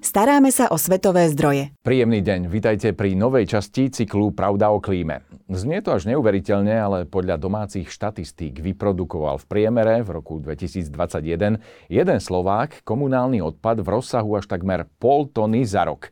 Staráme sa o svetové zdroje. Príjemný deň, vitajte pri novej časti cyklu Pravda o klíme. Znie to až neuveriteľne, ale podľa domácich štatistík vyprodukoval v priemere v roku 2021 jeden Slovák komunálny odpad v rozsahu až takmer 0,5 tony za rok.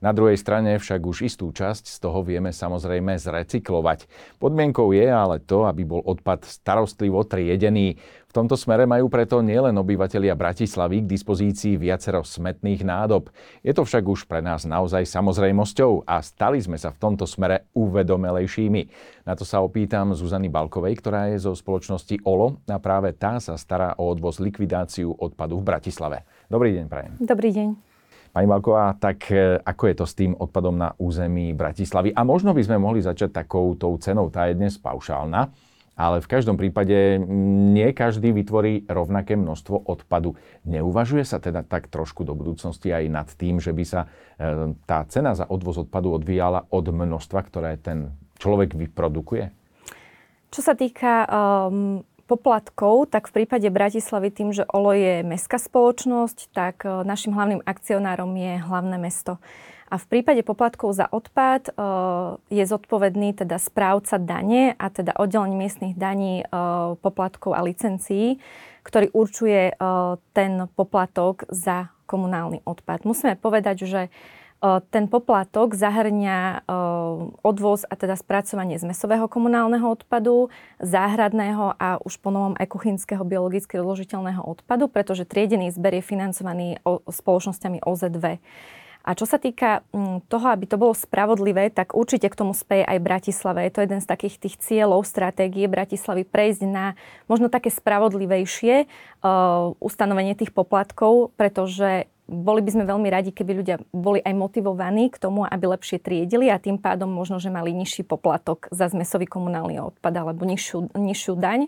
Na druhej strane však už istú časť z toho vieme samozrejme zrecyklovať. Podmienkou je ale to, aby bol odpad starostlivo triedený. V tomto smere majú preto nielen obyvatelia Bratislavy k dispozícii viacero smetných nádob. Je to však už pre nás naozaj samozrejmosťou a stali sme sa v tomto smere uvedomelejšími. Na to sa opýtam Zuzany Balkovej, ktorá je zo spoločnosti OLO a práve tá sa stará o odvoz likvidáciu odpadu v Bratislave. Dobrý deň, prajem. Dobrý deň. Pani Balková, tak ako je to s tým odpadom na území Bratislavy? A možno by sme mohli začať takouto cenou, tá je dnes paušálna, ale v každom prípade nie každý vytvorí rovnaké množstvo odpadu. Neuvažuje sa teda tak trošku do budúcnosti aj nad tým, že by sa tá cena za odvoz odpadu odvíjala od množstva, ktoré ten človek vyprodukuje? Čo sa týka poplatkov, tak v prípade Bratislavy tým, že OLO je mestská spoločnosť, tak našim hlavným akcionárom je hlavné mesto. A v prípade poplatkov za odpad je zodpovedný teda správca dane a teda oddelenie miestnych daní, poplatkov a licencií, ktorý určuje ten poplatok za komunálny odpad. Musíme povedať, že ten poplatok zahrňa odvoz a teda spracovanie zmesového komunálneho odpadu, záhradného a už po novom aj kuchynského biologicky rozložiteľného odpadu, pretože triedený zber je financovaný spoločnosťami OZV. A čo sa týka toho, aby to bolo spravodlivé, tak určite k tomu speje aj Bratislava. Je to jeden z takých tých cieľov, stratégie Bratislavy prejsť na možno také spravodlivejšie ustanovenie tých poplatkov, pretože boli by sme veľmi radi, keby ľudia boli aj motivovaní k tomu, aby lepšie triedili a tým pádom možno, že mali nižší poplatok za zmesový komunálny odpad alebo nižšiu daň.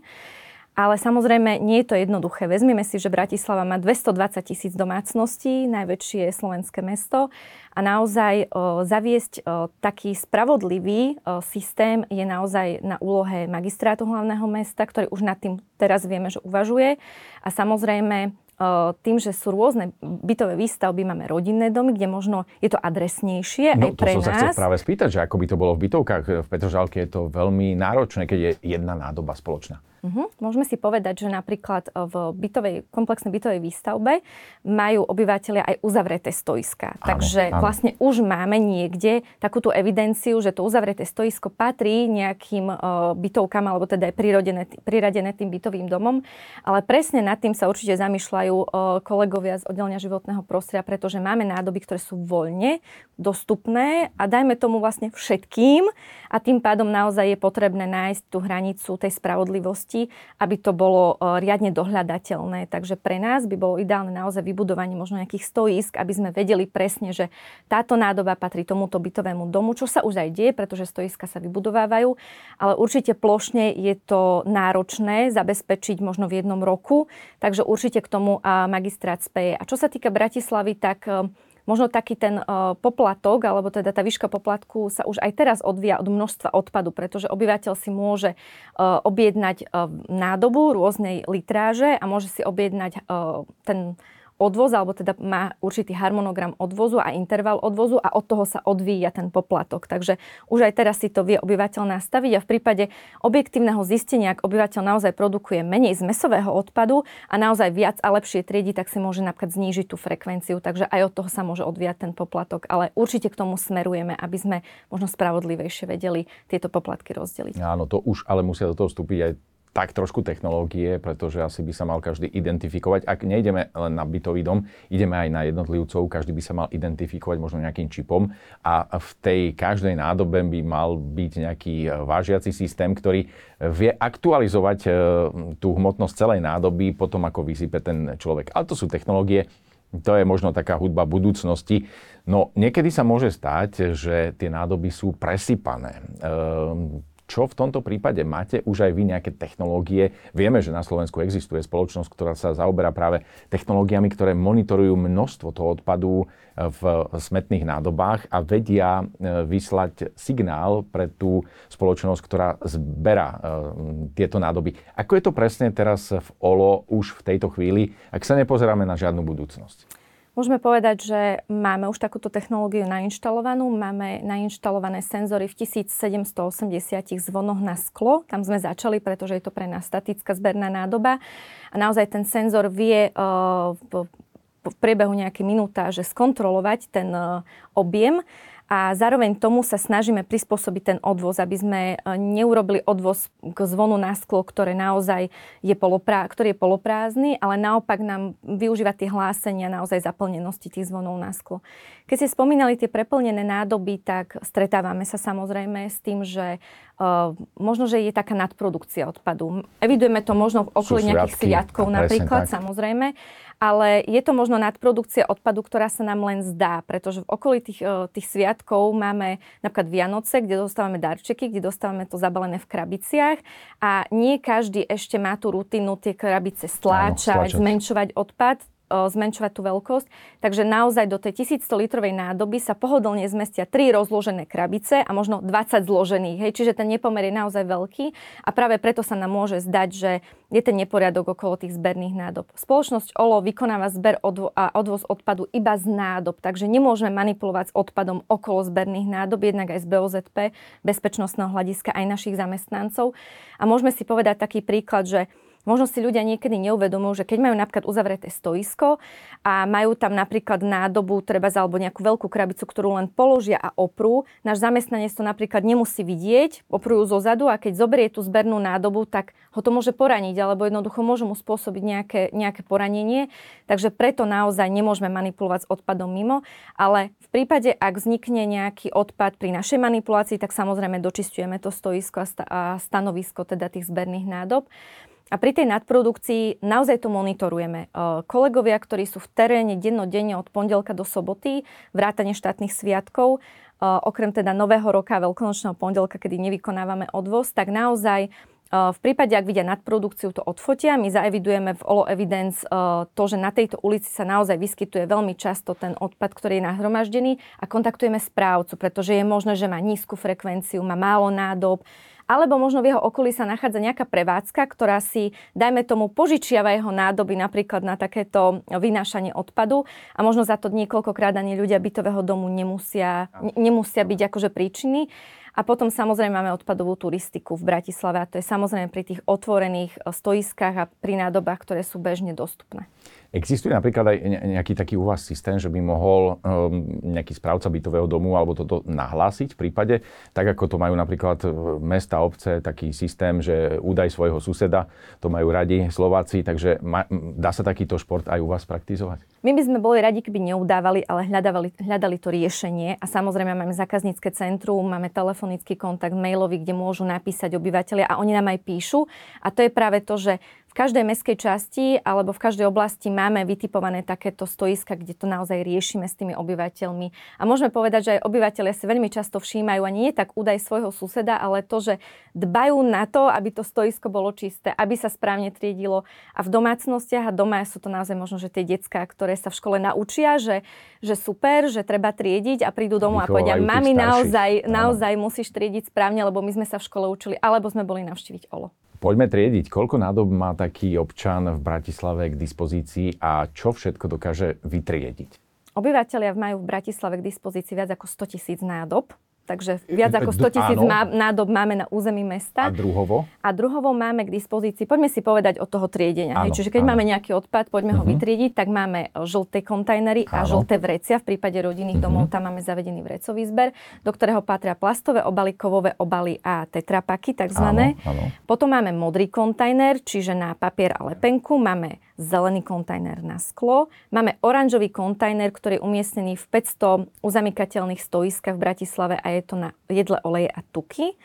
Ale samozrejme nie je to jednoduché. Vezmeme si, že Bratislava má 220 000 domácností, najväčšie slovenské mesto a naozaj zaviesť taký spravodlivý systém je naozaj na úlohe magistrátu hlavného mesta, ktorý už nad tým teraz vieme, že uvažuje a samozrejme tým, že sú rôzne bytové výstavby, máme rodinné domy, kde možno je to adresnejšie aj pre nás. No to som sa chcel práve spýtať, že ako by to bolo v bytovkách. V Petržalke je to veľmi náročné, keď je jedna nádoba spoločná. Môžeme si povedať, že napríklad v komplexnej bytovej výstavbe majú obyvateľia aj uzavreté stoiska. Takže áno. Vlastne už máme niekde takúto evidenciu, že to uzavreté stoisko patrí nejakým bytovkám alebo teda je priradené tým bytovým domom. Ale presne nad tým sa určite zamýšľajú kolegovia z oddelenia životného prostredia, pretože máme nádoby, ktoré sú voľne dostupné a dajme tomu vlastne všetkým a tým pádom naozaj je potrebné nájsť tú hranicu tej spravodlivosti, aby to bolo riadne dohľadateľné. Takže pre nás by bolo ideálne naozaj vybudovanie možno nejakých stojísk, aby sme vedeli presne, že táto nádoba patrí tomuto bytovému domu, čo sa už aj deje, pretože stojíska sa vybudovávajú, ale určite plošne je to náročné zabezpečiť možno v jednom roku, takže určite k tomu magistrát speje. A čo sa týka Bratislavy, tak možno taký ten poplatok, alebo teda tá výška poplatku sa už aj teraz odvíja od množstva odpadu, pretože obyvateľ si môže objednať nádobu rôznej litráže a môže si objednať ten odvoz, alebo teda má určitý harmonogram odvozu a interval odvozu a od toho sa odvíja ten poplatok. Takže už aj teraz si to vie obyvateľ nastaviť a v prípade objektívneho zistenia, ak obyvateľ naozaj produkuje menej zmesového odpadu a naozaj viac a lepšie triedi, tak si môže napríklad znížiť tú frekvenciu. Takže aj od toho sa môže odvíjať ten poplatok. Ale určite k tomu smerujeme, aby sme možno spravodlivejšie vedeli tieto poplatky rozdeliť. Áno, to už ale musia do toho vstúpiť aj tak trošku technológie, pretože asi by sa mal každý identifikovať. Ak nejdeme len na bytový dom, ideme aj na jednotlivcov, každý by sa mal identifikovať možno nejakým čipom a v tej každej nádobe by mal byť nejaký vážiaci systém, ktorý vie aktualizovať tú hmotnosť celej nádoby potom, ako vysype ten človek. Ale to sú technológie, to je možno taká hudba budúcnosti. No niekedy sa môže stať, že tie nádoby sú presypané. Čo v tomto prípade máte už aj vy nejaké technológie? Vieme, že na Slovensku existuje spoločnosť, ktorá sa zaoberá práve technológiami, ktoré monitorujú množstvo toho odpadu v smetných nádobách a vedia vyslať signál pre tú spoločnosť, ktorá zberá tieto nádoby. Ako je to presne teraz v OLO už v tejto chvíli, ak sa nepozeráme na žiadnu budúcnosť? Môžeme povedať, že máme už takúto technológiu nainštalovanú. Máme nainštalované senzory v 1780 zvonoch na sklo. Tam sme začali, pretože je to pre nás statická zberná nádoba. A naozaj ten senzor vie v priebehu nejaké minúta, že skontrolovať ten objem. A zároveň tomu sa snažíme prispôsobiť ten odvoz, aby sme neurobili odvoz k zvonu na sklo, ktoré naozaj je ktorý je poloprázdny, ale naopak nám využíva tie hlásenia naozaj zaplnenosti tých zvonov na sklo. Keď ste spomínali tie preplnené nádoby, tak stretávame sa samozrejme s tým, že možno, že je taká nadprodukcia odpadu. Evidujeme to možno okolo nejakých sliadkov napríklad, samozrejme, ale je to možno nadprodukcia odpadu, ktorá sa nám len zdá, pretože v okolí tých sviatkov máme napríklad Vianoce, kde dostávame darčeky, kde dostávame to zabalené v krabiciach a nie každý ešte má tú rutinu tie krabice stláčať, zmenšovať odpad, zmenšovať tú veľkosť. Takže naozaj do tej 1100-litrovej nádoby sa pohodlne zmestia 3 rozložené krabice a možno 20 zložených. Hej. Čiže ten nepomer je naozaj veľký a práve preto sa nám môže zdať, že je ten neporiadok okolo tých zberných nádob. Spoločnosť OLO vykonáva zber a odvoz odpadu iba z nádob, takže nemôžeme manipulovať s odpadom okolo zberných nádob, jednak aj z BOZP, bezpečnostného hľadiska aj našich zamestnancov. A môžeme si povedať taký príklad, že možno si ľudia niekedy neuvedomujú, že keď majú napríklad uzavreté stoisko a majú tam napríklad nádobu, alebo nejakú veľkú krabicu, ktorú len položia a oprú, náš zamestnanec to napríklad nemusí vidieť, oprujú zo zadu a keď zoberie tú zbernú nádobu, tak ho to môže poraniť, alebo jednoducho môže mu spôsobiť nejaké poranenie. Takže preto naozaj nemôžeme manipulovať s odpadom mimo, ale v prípade, ak vznikne nejaký odpad pri našej manipulácii, tak samozrejme dočisťujeme to stoisko a stanovisko teda tých zberných nádob. A pri tej nadprodukcii naozaj to monitorujeme. Kolegovia, ktorí sú v teréne dennodenne od pondelka do soboty, vrátane štátnych sviatkov, okrem teda Nového roka a Veľkonočného pondelka, kedy nevykonávame odvoz, tak naozaj v prípade, ak vidia nadprodukciu, to odfotia. My zaevidujeme v OLO Evidence to, že na tejto ulici sa naozaj vyskytuje veľmi často ten odpad, ktorý je nahromaždený a kontaktujeme správcu, pretože je možné, že má nízku frekvenciu, má málo nádob, alebo možno v jeho okolí sa nachádza nejaká prevádzka, ktorá si, dajme tomu, požičiava jeho nádoby napríklad na takéto vynášanie odpadu a možno za to niekoľkokrát ani ľudia bytového domu nemusia byť akože príčiny. A potom samozrejme máme odpadovú turistiku v Bratislave a to je samozrejme pri tých otvorených stoiskách a pri nádobách, ktoré sú bežne dostupné. Existuje napríklad aj nejaký taký u vás systém, že by mohol nejaký správca bytového domu alebo toto nahlásiť v prípade, tak ako to majú napríklad mesta, obce, taký systém, že údaj svojho suseda, to majú radi Slováci, takže dá sa takýto šport aj u vás praktizovať? My by sme boli radi, keby neudávali, ale hľadali to riešenie a samozrejme máme zákaznícke centrum, máme telefonický kontakt, mailový, kde môžu napísať obyvateľia a oni nám aj píšu a to je práve to, že v každej mestskej časti alebo v každej oblasti máme vytipované takéto stoiska, kde to naozaj riešime s tými obyvateľmi. A môžeme povedať, že aj obyvateľia si veľmi často všímajú, a nie je tak údaj svojho suseda, ale to, že dbajú na to, aby to stoisko bolo čisté, aby sa správne triedilo. A v domácnostiach a doma sú to naozaj možno, že tie decká, ktoré sa v škole naučia, že super, že treba triediť a prídu domov a povedia, mami, naozaj musíš triediť správne, lebo my sme sa v škole učili, alebo sme boli navštíviť OLO. Poďme triediť, koľko nádob má taký občan v Bratislave k dispozícii a čo všetko dokáže vytriediť? Obyvatelia majú v Bratislave k dispozícii viac ako 100 000 nádob. Takže viac ako 100 000 nádob máme na území mesta. A druhovo máme k dispozícii, poďme si povedať od toho triedenia. Áno, čiže keď máme nejaký odpad, poďme ho vytriediť, tak máme žlté kontajnery a žlté vrecia. V prípade rodinných domov tam máme zavedený vrecový zber, do ktorého patria plastové obaly, kovové obaly a tetrapaky takzvané. Potom máme modrý kontajner, čiže na papier a lepenku. Máme zelený kontajner na sklo. Máme oranžový kontajner, ktorý je umiestnený v 500 uzamykateľných stoiskách v Bratislave a je to na jedle, oleje a tuky.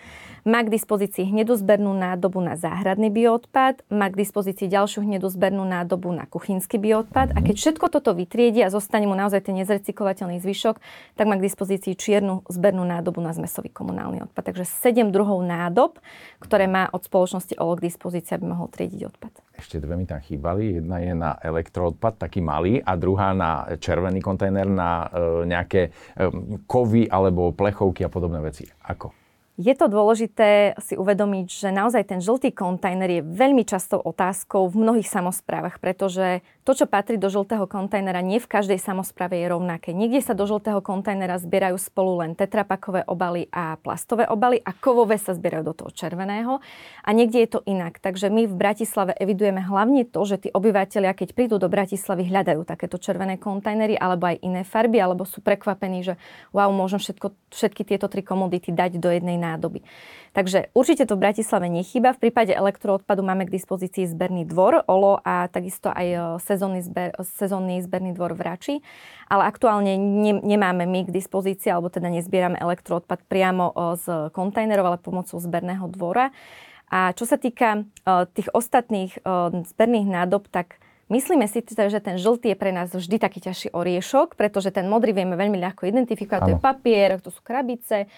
Má k dispozícii hnedozbernú nádobu na záhradný bioodpad, má k dispozícii ďalšiu hnedozbernú nádobu na kuchynský bioodpad a keď všetko toto vytriedi a zostane mu naozaj ten nezrecyklovateľný zvyšok, tak má k dispozícii čiernu zbernú nádobu na zmesový komunálny odpad. Takže 7 druhov nádob, ktoré má od spoločnosti OLO k dispozícii, aby mohol triediť odpad. Ešte dve mi tam chýbali. Jedna je na elektroodpad, taký malý, a druhá na červený kontajner, na nejaké kovy alebo plechovky a podobné veci. Ako? Je to dôležité si uvedomiť, že naozaj ten žltý kontajner je veľmi častou otázkou v mnohých samosprávach, pretože to, čo patrí do žltého kontajnera, nie v každej samospráve je rovnaké. Niekde sa do žltého kontajnera zbierajú spolu len tetrapakové obaly a plastové obaly a kovové sa zbierajú do toho červeného a niekde je to inak. Takže my v Bratislave evidujeme hlavne to, že tí obyvateľia, keď prídu do Bratislavy, hľadajú takéto červené kontajnery alebo aj iné farby, alebo sú prekvapení, že wow, môžem všetky tieto tri komodity dať do jednej nádoby. Takže určite to v Bratislave nechýba. V prípade elektroodpadu máme k dispozícii zberný dvor OLO a takisto aj sezónny zberný dvor v Rači. Ale aktuálne nemáme my k dispozícii, alebo teda nezbierame elektroodpad priamo z kontajnerov, ale pomocou zberného dvora. A čo sa týka tých ostatných zberných nádob, tak myslíme si, že ten žltý je pre nás vždy taký ťažší oriešok, pretože ten modrý vieme veľmi ľahko identifikovať. To je papier, to sú krabice,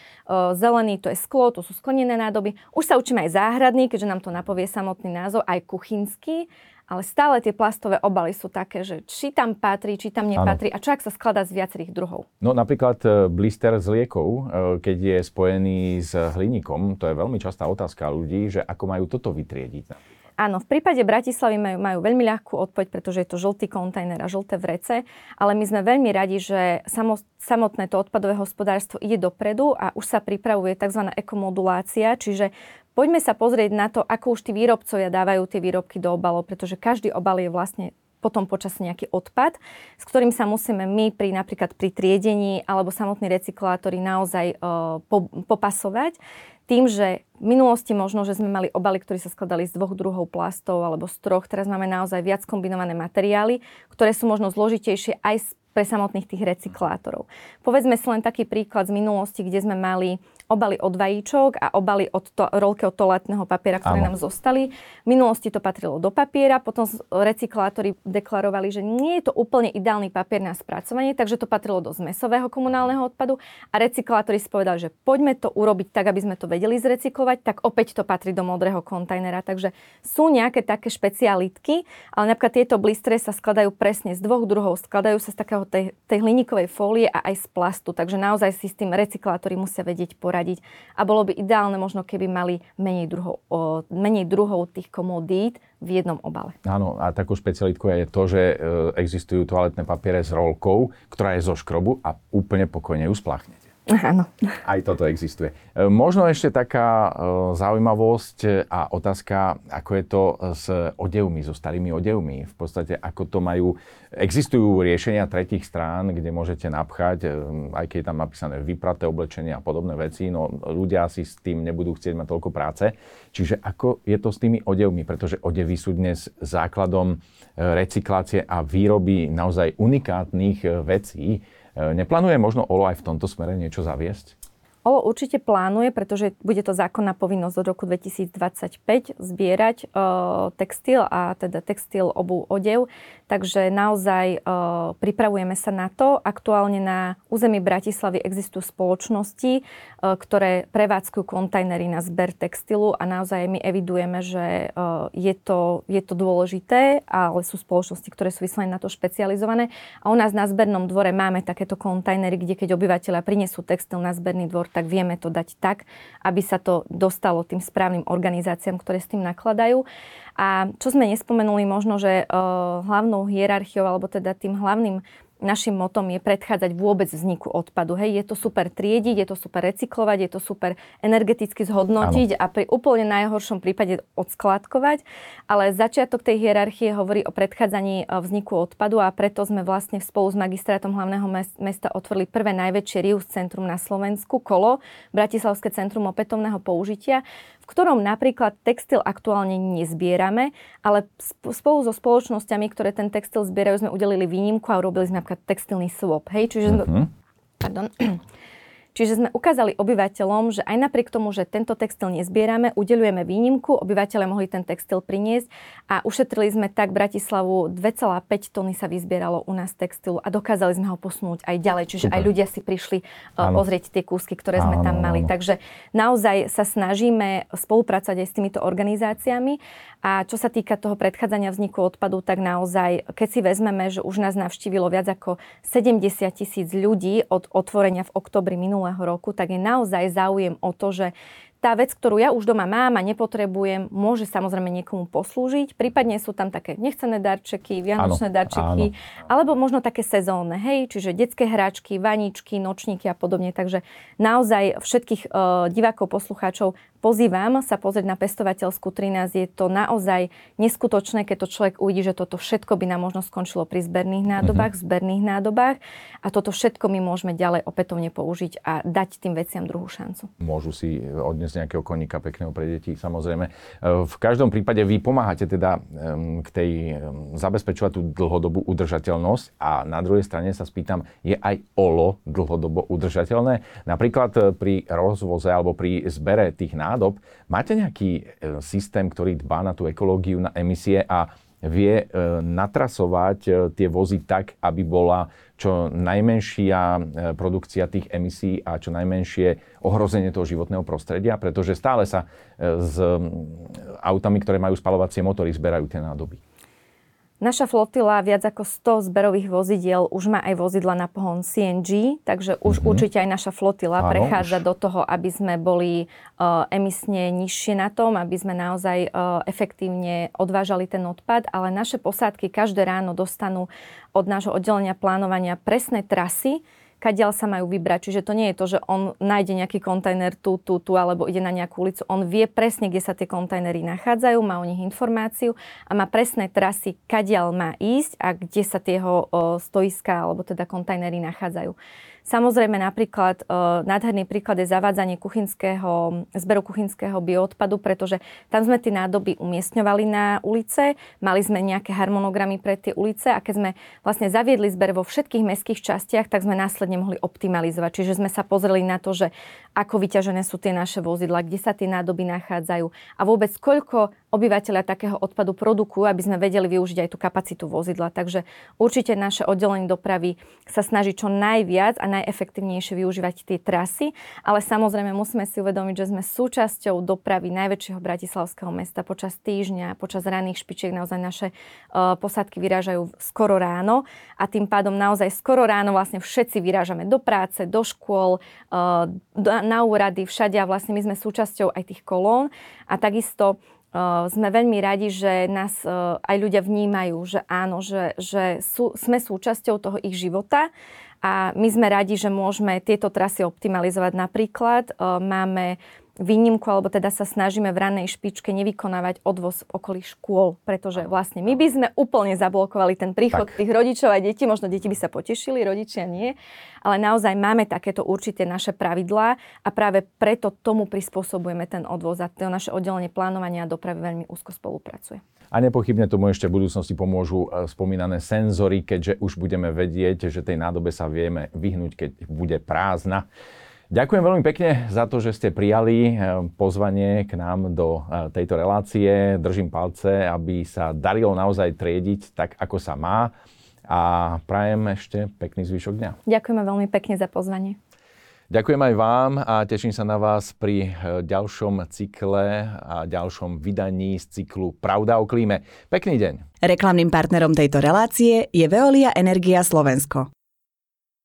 zelený, to je sklo, to sú sklenené nádoby. Už sa učíme aj záhradný, keďže nám to napovie samotný názov, aj kuchynský, ale stále tie plastové obaly sú také, že či tam patrí, či tam nepatrí a čo ak sa skladá z viacerých druhov. No napríklad blister s liekou, keď je spojený s hliníkom, to je veľmi častá otázka ľudí, že ako majú toto vytriediť. Áno, v prípade Bratislavy majú veľmi ľahkú odpoveď, pretože je to žltý kontajner a žlté vrece, ale my sme veľmi radi, že samotné to odpadové hospodárstvo ide dopredu a už sa pripravuje tzv. Ekomodulácia, čiže poďme sa pozrieť na to, ako už tí výrobcovia dávajú tie výrobky do obalov, pretože každý obal je vlastne potom počas nejaký odpad, s ktorým sa musíme my napríklad pri triedení alebo samotní recyklátori naozaj popasovať. Tým, že v minulosti možno, že sme mali obaly, ktoré sa skladali z dvoch druhov plastov alebo z troch, teraz máme naozaj viac kombinované materiály, ktoré sú možno zložitejšie aj pre samotných tých recyklátorov. Povedzme si len taký príklad z minulosti, kde sme mali obaly od vajíčok a obaly od rolky od toaletného papiera, ktoré nám zostali. V minulosti to patrilo do papiera, potom recyklátori deklarovali, že nie je to úplne ideálny papier na spracovanie, takže to patrilo do zmesového komunálneho odpadu a recyklátori spovedali, že poďme to urobiť tak, aby sme to vedeli zrecyklovať, tak opäť to patrí do modrého kontajnera. Takže sú nejaké také špecialitky, ale napríklad tieto blistre sa skladajú presne z dvoch druhov, skladajú sa z takého tej hliníkovej fólie a aj z plastu. Takže naozaj si s tým recyklátori musia vedieť poradiť. A bolo by ideálne možno, keby mali menej druhov tých komodít v jednom obale. Áno, a takou špecialitkou je to, že existujú toaletné papiere s rolkou, ktorá je zo škrobu a úplne pokojne ju spláchnete. Áno. Aj toto existuje. Možno ešte taká zaujímavosť a otázka, ako je to s odevmi, so starými odevmi. V podstate, ako to majú... Existujú riešenia tretích strán, kde môžete napchať, aj keď je tam napísané vypraté oblečenie a podobné veci, no ľudia asi s tým nebudú chcieť mať toľko práce. Čiže ako je to s tými odevmi? Pretože odevy sú dnes základom recyklácie a výroby naozaj unikátnych vecí. Neplánuje možno OLO aj v tomto smere niečo zaviesť? OLO určite plánuje, pretože bude to zákonná povinnosť od roku 2025 zbierať textil a teda textil, obuv, odev. Takže naozaj pripravujeme sa na to. Aktuálne na území Bratislavy existujú spoločnosti, ktoré prevádzkujú kontajnery na zber textilu a naozaj my evidujeme, že je to dôležité, ale sú spoločnosti, ktoré sú vyslovene na to špecializované. A u nás na zbernom dvore máme takéto kontajnery, kde keď obyvateľia prinesú textil na zberný dvor, tak vieme to dať tak, aby sa to dostalo tým správnym organizáciám, ktoré s tým nakladajú. A čo sme nespomenuli, možno, že hlavnou hierarchiou, alebo teda tým hlavným našim motom je predchádzať vôbec vzniku odpadu. Hej, je to super triediť, je to super recyklovať, je to super energeticky zhodnotiť a pri úplne najhoršom prípade odskládkovať. Ale začiatok tej hierarchie hovorí o predchádzaní vzniku odpadu a preto sme vlastne spolu s magistrátom hlavného mesta otvorili prvé najväčšie reuse centrum na Slovensku, KOLO, Bratislavské centrum opätovného použitia, v ktorom napríklad textil aktuálne nezbierame, ale spolu so spoločnosťami, ktoré ten textil zbierajú, sme udelili výnimku a urobili sme napríklad textilný swap. Hej? Čiže Čiže sme ukázali obyvateľom, že aj napriek tomu, že tento textil nezbierame, udeľujeme výnimku, obyvateľe mohli ten textil priniesť a ušetrili sme tak Bratislavu, 2,5 tony sa vyzbieralo u nás textilu a dokázali sme ho posunúť aj ďalej. Čiže aj ľudia si prišli pozrieť tie kúsky, ktoré sme tam mali. Takže naozaj sa snažíme spolupracovať aj s týmito organizáciami a čo sa týka toho predchádzania vzniku odpadu, tak naozaj, keď si vezmeme, že už nás navštívilo viac ako 70 000 ľudí od otvorenia v októbri minulého roku, tak je naozaj záujem o to, že tá vec, ktorú ja už doma mám a nepotrebujem, môže samozrejme niekomu poslúžiť. Prípadne sú tam také nechcené darčeky, vianočné darčeky, alebo možno také sezónne, hej, čiže detské hračky, vaničky, nočníky a podobne. Takže naozaj všetkých divákov, poslucháčov pozývam sa pozrieť na Pestovateľskú 13. Je to naozaj neskutočné, keď to človek uvidí, že toto všetko by nám možno skončilo pri zberných nádobách, zberných nádobách a toto všetko my môžeme ďalej opätovne použiť a dať tým veciam druhú šancu. Môžu si odniesť z nejakého koníka pekného pre deti, samozrejme. V každom prípade vy pomáhate teda k tej zabezpečovať tú dlhodobú udržateľnosť a na druhej strane sa spýtam, je aj OLO dlhodobo udržateľné? Napríklad pri rozvoze alebo pri zbere tých nádob máte nejaký systém, ktorý dbá na tú ekológiu, na emisie a vie natrasovať tie vozy tak, aby bola čo najmenšia produkcia tých emisí a čo najmenšie ohrozenie toho životného prostredia, pretože stále sa s autami, ktoré majú spaľovacie motory, zberajú tie nádoby. Naša flotila viac ako 100 zberových vozidiel už má aj vozidla na pohon CNG, takže už určite aj naša flotila prechádza do toho, aby sme boli emisne nižšie na tom, aby sme naozaj efektívne odvážali ten odpad, ale naše posádky každé ráno dostanú od nášho oddelenia plánovania presné trasy, kadiaľ sa majú vybrať. Čiže to nie je to, že on nájde nejaký kontajner tu, alebo ide na nejakú ulicu. On vie presne, kde sa tie kontajnery nachádzajú, má o nich informáciu a má presné trasy, kadiaľ má ísť a kde sa tie jeho stoiská alebo teda kontajnery nachádzajú. Samozrejme, napríklad nádherný príklad je zavádzanie zberu kuchynského bioodpadu, pretože tam sme tie nádoby umiestňovali na ulice, mali sme nejaké harmonogramy pre tie ulice a keď sme vlastne zaviedli zber vo všetkých mestských častiach, tak sme následne mohli optimalizovať. Čiže sme sa pozreli na to, že ako vyťažené sú tie naše vozidla, kde sa tie nádoby nachádzajú a vôbec koľko obyvateľia takého odpadu produkujú, aby sme vedeli využiť aj tú kapacitu vozidla. Takže určite naše oddelenie dopravy sa snaží čo najviac a najefektívnejšie využívať tie trasy, ale samozrejme musíme si uvedomiť, že sme súčasťou dopravy najväčšieho bratislavského mesta počas týždňa, počas ranných špičiek naozaj naše posádky vyrážajú skoro ráno a tým pádom naozaj skoro ráno vlastne všetci vyrážame do práce, do škôl, na úrady, všade a vlastne my sme súčasťou aj tých kolón a takisto sme veľmi radi, že nás aj ľudia vnímajú, že áno, že sme súčasťou toho ich života a my sme radi, že môžeme tieto trasy optimalizovať. Napríklad máme výnimku, alebo teda sa snažíme v ranej špičke nevykonávať odvoz v okolí škôl, pretože vlastne my by sme úplne zablokovali ten príchod tých rodičov a detí, možno deti by sa potešili, rodičia nie, ale naozaj máme takéto určité naše pravidlá a práve preto tomu prispôsobujeme ten odvoz a to naše oddelenie plánovania a dopravy veľmi úzko spolupracuje. A nepochybne tomu ešte v budúcnosti pomôžu spomínané senzory, keďže už budeme vedieť, že tej nádobe sa vieme vyhnúť, keď bude prázdna. Ďakujem veľmi pekne za to, že ste prijali pozvanie k nám do tejto relácie. Držím palce, aby sa darilo naozaj triediť tak, ako sa má. A prajem ešte pekný zvyšok dňa. Ďakujeme veľmi pekne za pozvanie. Ďakujem aj vám a teším sa na vás pri ďalšom cykle a ďalšom vydaní z cyklu Pravda o klíme. Pekný deň. Reklamným partnerom tejto relácie je Veolia Energia Slovensko.